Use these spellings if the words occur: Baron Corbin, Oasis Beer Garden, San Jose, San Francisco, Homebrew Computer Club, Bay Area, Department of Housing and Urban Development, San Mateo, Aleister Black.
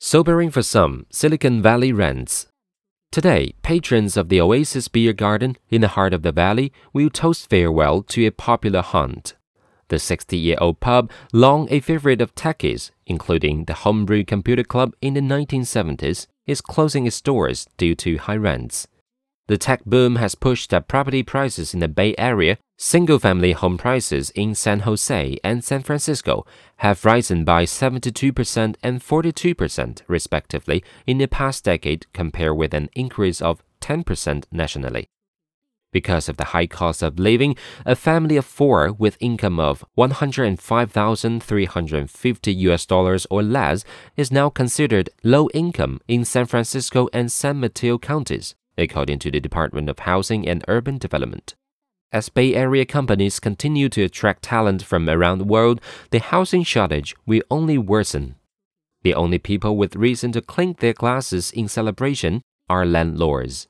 Sobering for some, Silicon Valley rants. Today, patrons of the Oasis Beer Garden in the heart of the valley will toast farewell to a popular haunt. The 60-year-old pub, long a favorite of techies, including the Homebrew Computer Club in the 1970s, is closing its doors due to high rents. The tech boom has pushed up property prices in the Bay Area. Single-family home prices in San Jose and San Francisco have risen by 72% and 42% respectively in the past decade compared with an increase of 10% nationally. Because of the high cost of living, a family of four with income of $105,350 or less is now considered low income in San Francisco and San Mateo counties, according to the Department of Housing and Urban Development. As Bay Area companies continue to attract talent from around the world, the housing shortage will only worsen. The only people with reason to clink their glasses in celebration are landlords.